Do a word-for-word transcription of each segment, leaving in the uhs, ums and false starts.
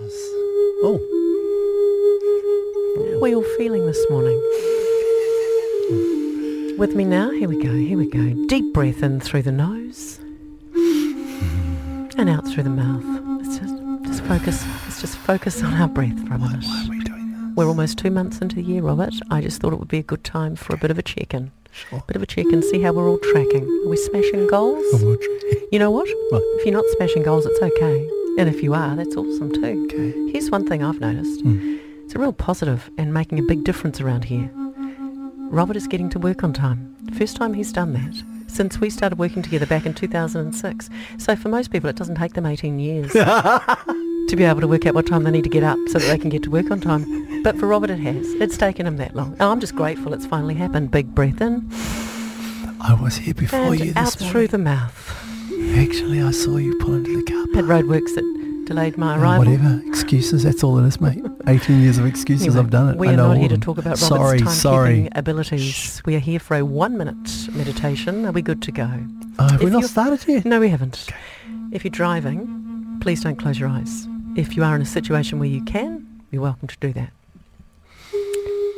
Oh. How are you all feeling this morning? With me now? Here we go, here we go. Deep breath in through the nose and out through the mouth. Let's just, just focus. Let's just focus on our breath for a minute. Why are we doing this? We're almost two months into the year, Robert. I just thought it would be a good time for a bit of a check-in. Sure. Bit of a check-in, see how we're all tracking. Are we smashing goals? You know what? What? If you're not smashing goals, it's okay. And if you are, that's awesome too. Okay. Here's one thing I've noticed. Mm. It's a real positive and making a big difference around here. Robert is getting to work on time. First time he's done that since we started working together back in two thousand six. So for most people, it doesn't take them eighteen years to be able to work out what time they need to get up so that they can get to work on time. But for Robert, it has. It's taken him that long. And I'm just grateful it's finally happened. Big breath in. I was here before and you this out morning. Through the mouth. Actually, I saw you pull into the car park. Had roadworks that delayed my oh, arrival. Whatever. Excuses. That's all it is, mate. eighteen years of excuses. Anyway, I've done it. We I are know not here to talk about sorry, Robert's timekeeping abilities. Shh. We are here for a one-minute meditation. Are we good to go? Uh, have if we not started yet? No, we haven't. Okay. If you're driving, please don't close your eyes. If you are in a situation where you can, you're welcome to do that.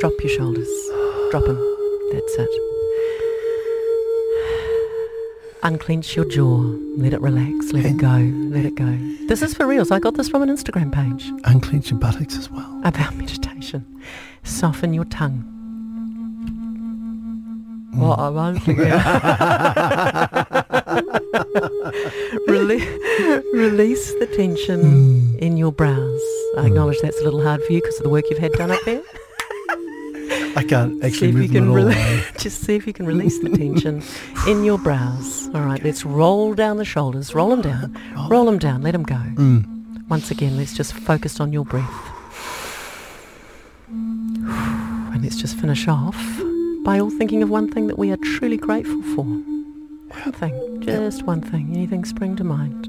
Drop your shoulders. Drop them. That's it. Unclench your jaw. Let it relax. Let it go. Let it go. This is for reals. I got this from an Instagram page. Unclench your buttocks as well. About meditation. Soften your tongue. Mm. Well, I won't forget. Rele- release the tension mm. in your brows. I acknowledge mm. that's a little hard for you because of the work you've had done up there. I can't actually move them at all. Rele- Just see if you can release the tension in your brows. All right, okay. Let's roll down the shoulders. Roll them down. Roll, roll them down. Let them go. Mm. Once again, let's just focus on your breath. And let's just finish off by all thinking of one thing that we are truly grateful for. One thing. Just one thing. Anything spring to mind?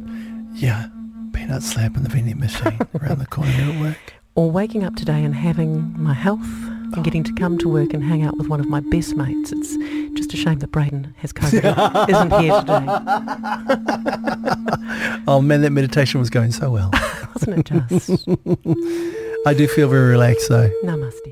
Yeah. Peanut slab in the vending machine around the corner at work. Or waking up today and having my health and getting to come to work and hang out with one of my best mates. It's just a shame that Brayden has COVID and isn't here today. Oh man, that meditation was going so well. Wasn't it just? I do feel very relaxed though. Namaste.